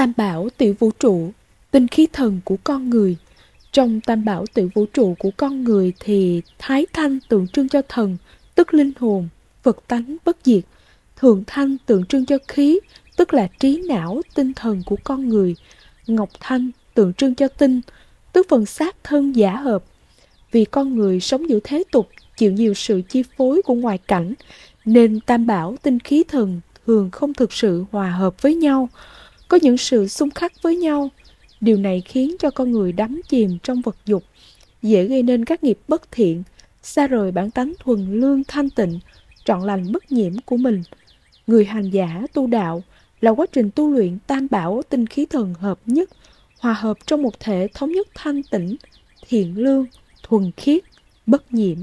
Tam bảo tiểu vũ trụ, tinh khí thần của con người. Trong tam bảo tiểu vũ trụ của con người thì thái thanh tượng trưng cho thần, tức linh hồn, Phật tánh bất diệt. Thượng thanh tượng trưng cho khí, tức là trí não, tinh thần của con người. Ngọc thanh tượng trưng cho tinh, tức phần xác thân giả hợp. Vì con người sống giữa thế tục, chịu nhiều sự chi phối của ngoại cảnh, nên tam bảo tinh khí thần thường không thực sự hòa hợp với nhau, có những sự xung khắc với nhau. Điều này khiến cho con người đắm chìm trong vật dục, dễ gây nên các nghiệp bất thiện, xa rời bản tánh thuần lương thanh tịnh, trọn lành bất nhiễm của mình. Người hành giả tu đạo là quá trình tu luyện tam bảo tinh khí thần hợp nhất, hòa hợp trong một thể thống nhất thanh tịnh, thiện lương, thuần khiết, bất nhiễm.